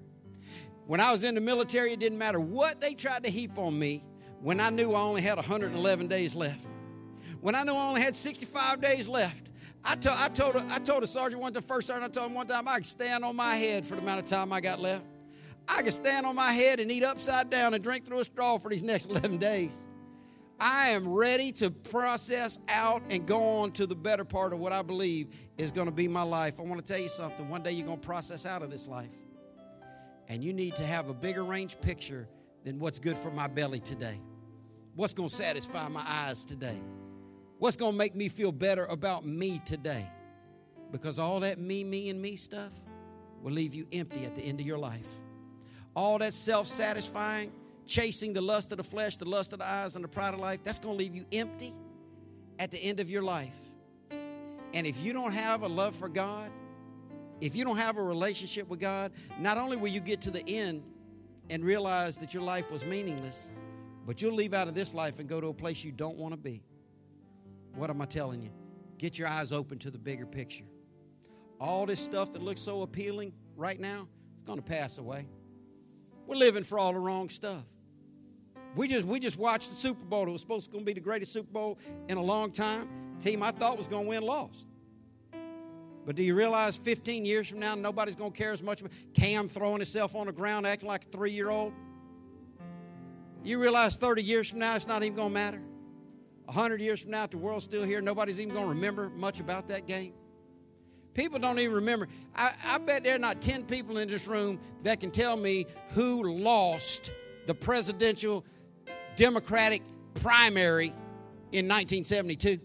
When I was in the military, it didn't matter what they tried to heap on me when I knew I only had one hundred eleven days left. When I knew I only had sixty-five days left, I, to, I, told, I told a sergeant one time, first sergeant, I told him one time, I could stand on my head for the amount of time I got left. I could stand on my head and eat upside down and drink through a straw for these next eleven days. I am ready to process out and go on to the better part of what I believe is going to be my life. I want to tell you something. One day you're going to process out of this life. And you need to have a bigger range picture than what's good for my belly today. What's going to satisfy my eyes today? What's going to make me feel better about me today? Because all that me, me, and me stuff will leave you empty at the end of your life. All that self-satisfying, chasing the lust of the flesh, the lust of the eyes, and the pride of life, that's going to leave you empty at the end of your life. And if you don't have a love for God, if you don't have a relationship with God, not only will you get to the end and realize that your life was meaningless, but you'll leave out of this life and go to a place you don't want to be. What am I telling you? Get your eyes open to the bigger picture. All this stuff that looks so appealing right now, it's going to pass away. We're living for all the wrong stuff. We just we just watched the Super Bowl. It was supposed to be the greatest Super Bowl in a long time. Team I thought was going to win lost. But do you realize fifteen years from now, nobody's going to care as much about Cam throwing himself on the ground acting like a three-year-old? You realize thirty years from now, it's not even going to matter. one hundred years from now, if the world's still here, nobody's even going to remember much about that game. People don't even remember. I, I bet there are not ten people in this room that can tell me who lost the presidential Democratic primary in nineteen seventy-two.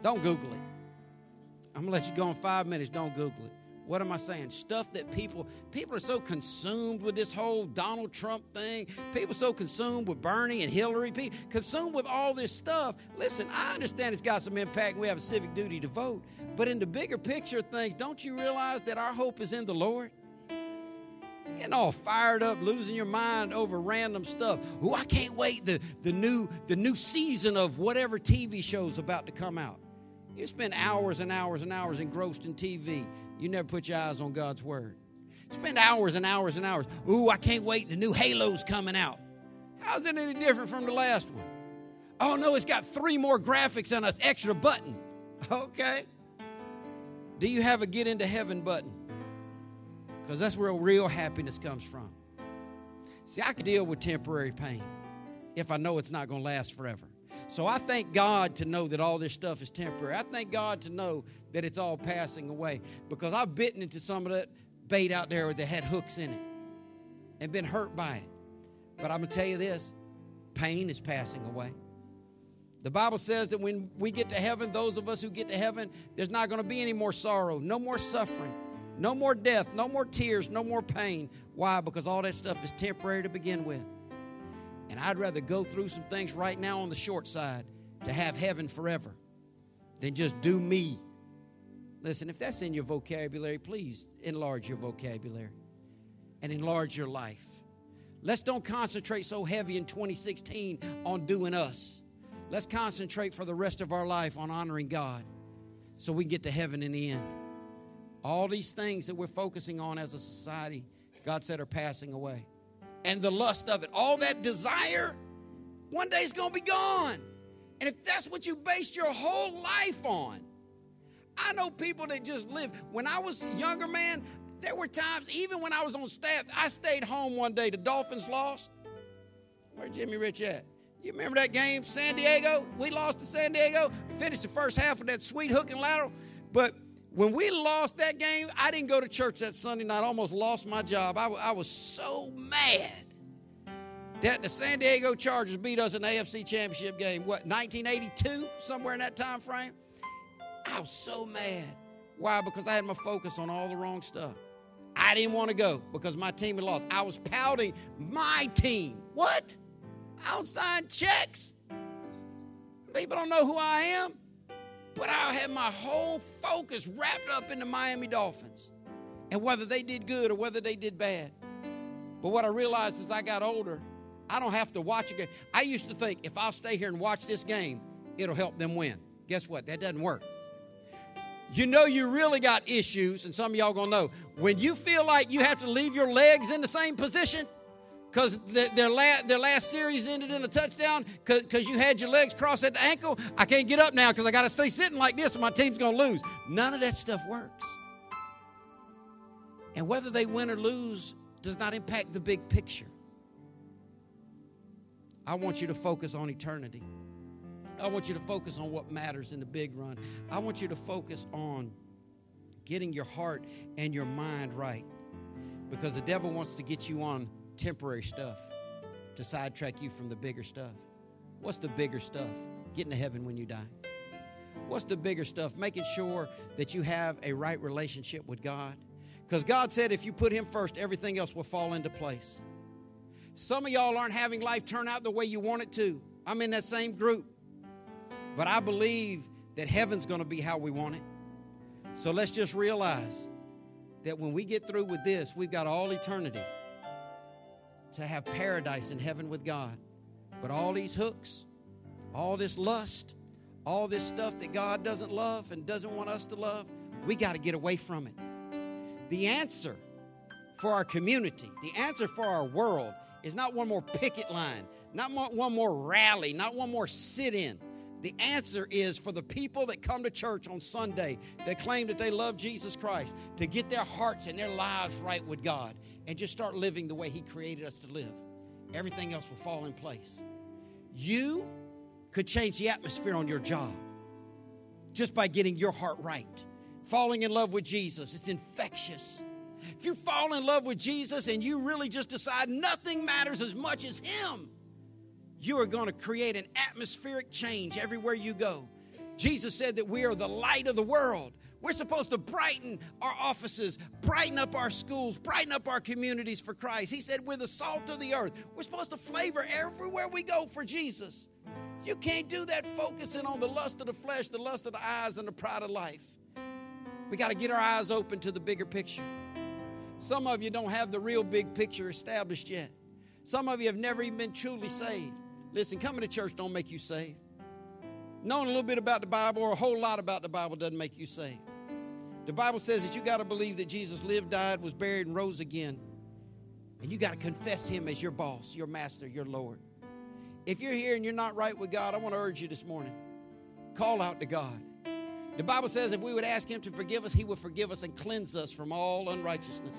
Don't Google it. I'm going to let you go in five minutes. Don't Google it. What am I saying? Stuff that people, people are so consumed with this whole Donald Trump thing. People are so consumed with Bernie and Hillary. People consumed with all this stuff. Listen, I understand it's got some impact. We have a civic duty to vote. But in the bigger picture of things, don't you realize that our hope is in the Lord? Getting all fired up, losing your mind over random stuff. Oh, I can't wait. The, the, new, the new season of whatever T V show's about to come out. You spend hours and hours and hours engrossed in T V. You never put your eyes on God's Word. Spend hours and hours and hours. Ooh, I can't wait. The new Halo's coming out. How's it any different from the last one? Oh, no, it's got three more graphics and an extra button. Okay. Do you have a get into heaven button? Because that's where real happiness comes from. See, I can deal with temporary pain if I know it's not going to last forever. So I thank God to know that all this stuff is temporary. I thank God to know that it's all passing away, because I've bitten into some of that bait out there that had hooks in it and been hurt by it. But I'm going to tell you this, pain is passing away. The Bible says that when we get to heaven, those of us who get to heaven, there's not going to be any more sorrow, no more suffering, no more death, no more tears, no more pain. Why? Because all that stuff is temporary to begin with. And I'd rather go through some things right now on the short side to have heaven forever than just do me. Listen, if that's in your vocabulary, please enlarge your vocabulary and enlarge your life. Let's don't concentrate so heavy in twenty sixteen on doing us. Let's concentrate for the rest of our life on honoring God so we can get to heaven in the end. All these things that we're focusing on as a society, God said, are passing away. And the lust of it, all that desire, one day is going to be gone. And if that's what you based your whole life on, I know people that just live. When I was a younger man, there were times, even when I was on staff, I stayed home one day. The Dolphins lost. Where's Jimmy Rich at? You remember that game, San Diego? We lost to San Diego. We finished the first half with that sweet hook and lateral. But when we lost that game, I didn't go to church that Sunday night. I almost lost my job. I, w- I was so mad that the San Diego Chargers beat us in the A F C championship game. What, nineteen eighty-two, somewhere in that time frame? I was so mad. Why? Because I had my focus on all the wrong stuff. I didn't want to go because my team had lost. I was pouting my team. What? I don't sign checks. People don't know who I am. But I had my whole focus wrapped up in the Miami Dolphins and whether they did good or whether they did bad. But what I realized as I got older I don't have to watch a game. I used to think if I'll stay here and watch this game, it'll help them win. Guess what? That doesn't work. You know you really got issues, and some of y'all going to know. When you feel like you have to leave your legs in the same position because the, their, la- their last series ended in a touchdown because you had your legs crossed at the ankle, I can't get up now because I got to stay sitting like this and my team's going to lose. None of that stuff works. And whether they win or lose does not impact the big picture. I want you to focus on eternity. I want you to focus on what matters in the big run. I want you to focus on getting your heart and your mind right, because the devil wants to get you on temporary stuff to sidetrack you from the bigger stuff. What's the bigger stuff? Getting to heaven when you die. What's the bigger stuff? Making sure that you have a right relationship with God, because God said if you put him first, everything else will fall into place. Some of y'all aren't having life turn out the way you want it to. I'm in that same group. But I believe that heaven's going to be how we want it. So let's just realize that when we get through with this, we've got all eternity to have paradise in heaven with God. But all these hooks, all this lust, all this stuff that God doesn't love and doesn't want us to love, we got to get away from it. The answer for our community, the answer for our world is not one more picket line, not one more rally, not one more sit-in. The answer is for the people that come to church on Sunday that claim that they love Jesus Christ to get their hearts and their lives right with God and just start living the way he created us to live. Everything else will fall in place. You could change the atmosphere on your job just by getting your heart right. Falling in love with Jesus, it's infectious. If you fall in love with Jesus and you really just decide nothing matters as much as him, you are going to create an atmospheric change everywhere you go. Jesus said that we are the light of the world. We're supposed to brighten our offices, brighten up our schools, brighten up our communities for Christ. He said we're the salt of the earth. We're supposed to flavor everywhere we go for Jesus. You can't do that focusing on the lust of the flesh, the lust of the eyes, and the pride of life. We got to get our eyes open to the bigger picture. Some of you don't have the real big picture established yet. Some of you have never even been truly saved. Listen, coming to church don't make you saved. Knowing a little bit about the Bible or a whole lot about the Bible doesn't make you saved. The Bible says that you got to believe that Jesus lived, died, was buried, and rose again. And you got to confess him as your boss, your master, your Lord. If you're here and you're not right with God, I want to urge you this morning, call out to God. The Bible says if we would ask him to forgive us, he would forgive us and cleanse us from all unrighteousness.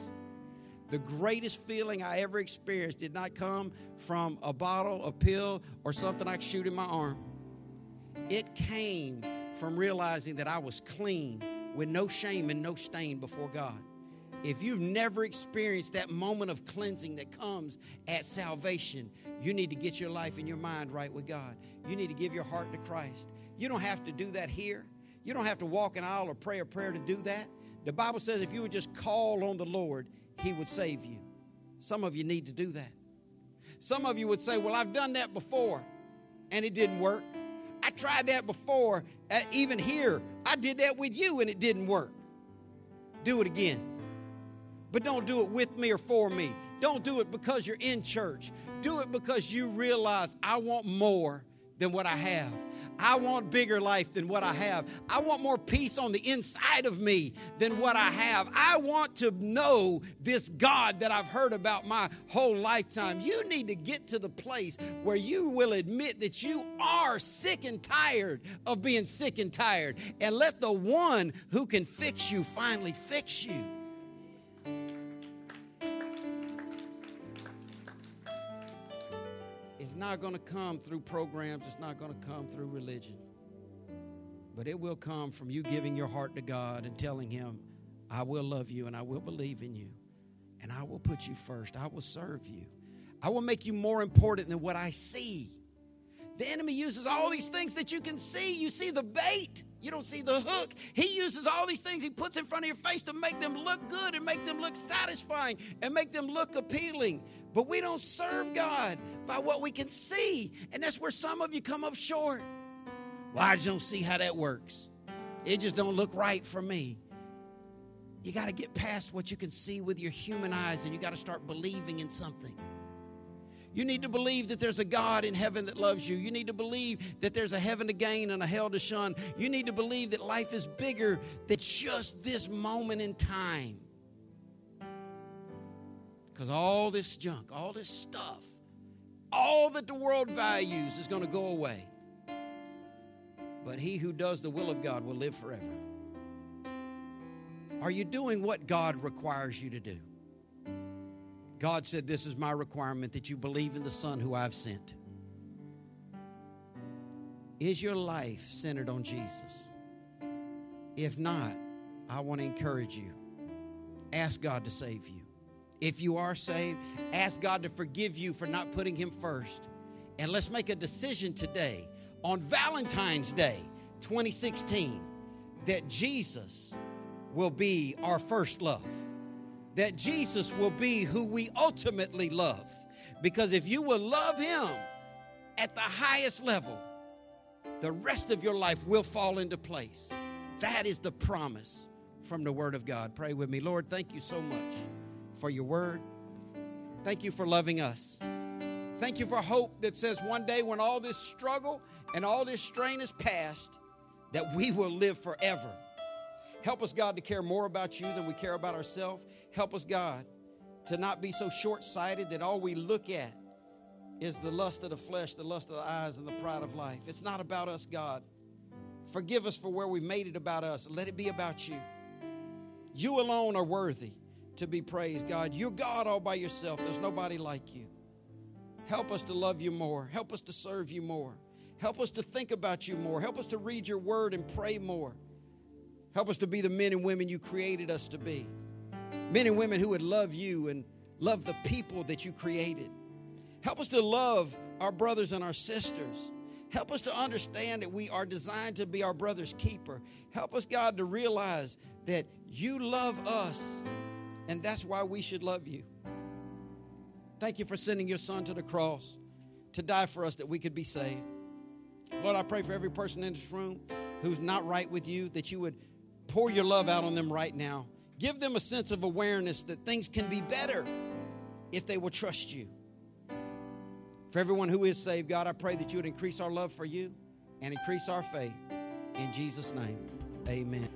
The greatest feeling I ever experienced did not come from a bottle, a pill, or something I could shoot in my arm. It came from realizing that I was clean with no shame and no stain before God. If you've never experienced that moment of cleansing that comes at salvation, you need to get your life and your mind right with God. You need to give your heart to Christ. You don't have to do that here. You don't have to walk an aisle or pray a prayer to do that. The Bible says if you would just call on the Lord, he would save you. Some of you need to do that. Some of you would say, well, I've done that before, and it didn't work. I tried that before, uh, even here. I did that with you, and it didn't work. Do it again. But don't do it with me or for me. Don't do it because you're in church. Do it because you realize I want more than what I have. I want bigger life than what I have. I want more peace on the inside of me than what I have. I want to know this God that I've heard about my whole lifetime. You need to get to the place where you will admit that you are sick and tired of being sick and tired, and let the one who can fix you finally fix you. It's not going to come through programs. It's not going to come through religion. But it will come from you giving your heart to God and telling him, I will love you and I will believe in you. And I will put you first. I will serve you. I will make you more important than what I see. The enemy uses all these things that you can see. You see the bait. You don't see the hook. He uses all these things he puts in front of your face to make them look good and make them look satisfying and make them look appealing. But we don't serve God by what we can see. And that's where some of you come up short. Well, I just don't see how that works. It just don't look right for me. You got to get past what you can see with your human eyes, and you got to start believing in something. You need to believe that there's a God in heaven that loves you. You need to believe that there's a heaven to gain and a hell to shun. You need to believe that life is bigger than just this moment in time. Because all this junk, all this stuff, all that the world values is going to go away. But he who does the will of God will live forever. Are you doing what God requires you to do? God said, this is my requirement, that you believe in the Son who I've sent. Is your life centered on Jesus? If not, I want to encourage you. Ask God to save you. If you are saved, ask God to forgive you for not putting him first. And let's make a decision today, on Valentine's Day, twenty sixteen, that Jesus will be our first love. That Jesus will be who we ultimately love. Because if you will love him at the highest level, the rest of your life will fall into place. That is the promise from the Word of God. Pray with me. Lord, thank you so much for your word. Thank you for loving us. Thank you for hope that says one day when all this struggle and all this strain is past, that we will live forever. Help us, God, to care more about you than we care about ourselves. Help us, God, to not be so short-sighted that all we look at is the lust of the flesh, the lust of the eyes, and the pride of life. It's not about us, God. Forgive us for where we made it about us. Let it be about you. You alone are worthy to be praised, God. You're God all by yourself. There's nobody like you. Help us to love you more. Help us to serve you more. Help us to think about you more. Help us to read your word and pray more. Help us to be the men and women you created us to be. Men and women who would love you and love the people that you created. Help us to love our brothers and our sisters. Help us to understand that we are designed to be our brother's keeper. Help us, God, to realize that you love us, and that's why we should love you. Thank you for sending your Son to the cross to die for us that we could be saved. Lord, I pray for every person in this room who's not right with you, that you would pour your love out on them right now. Give them a sense of awareness that things can be better if they will trust you. For everyone who is saved, God, I pray that you would increase our love for you and increase our faith. In Jesus' name, amen.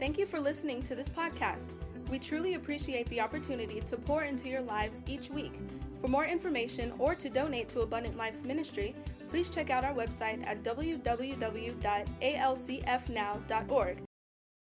Thank you for listening to this podcast. We truly appreciate the opportunity to pour into your lives each week. For more information or to donate to Abundant Life's ministry, please check out our website at w w w dot a l c f now dot org.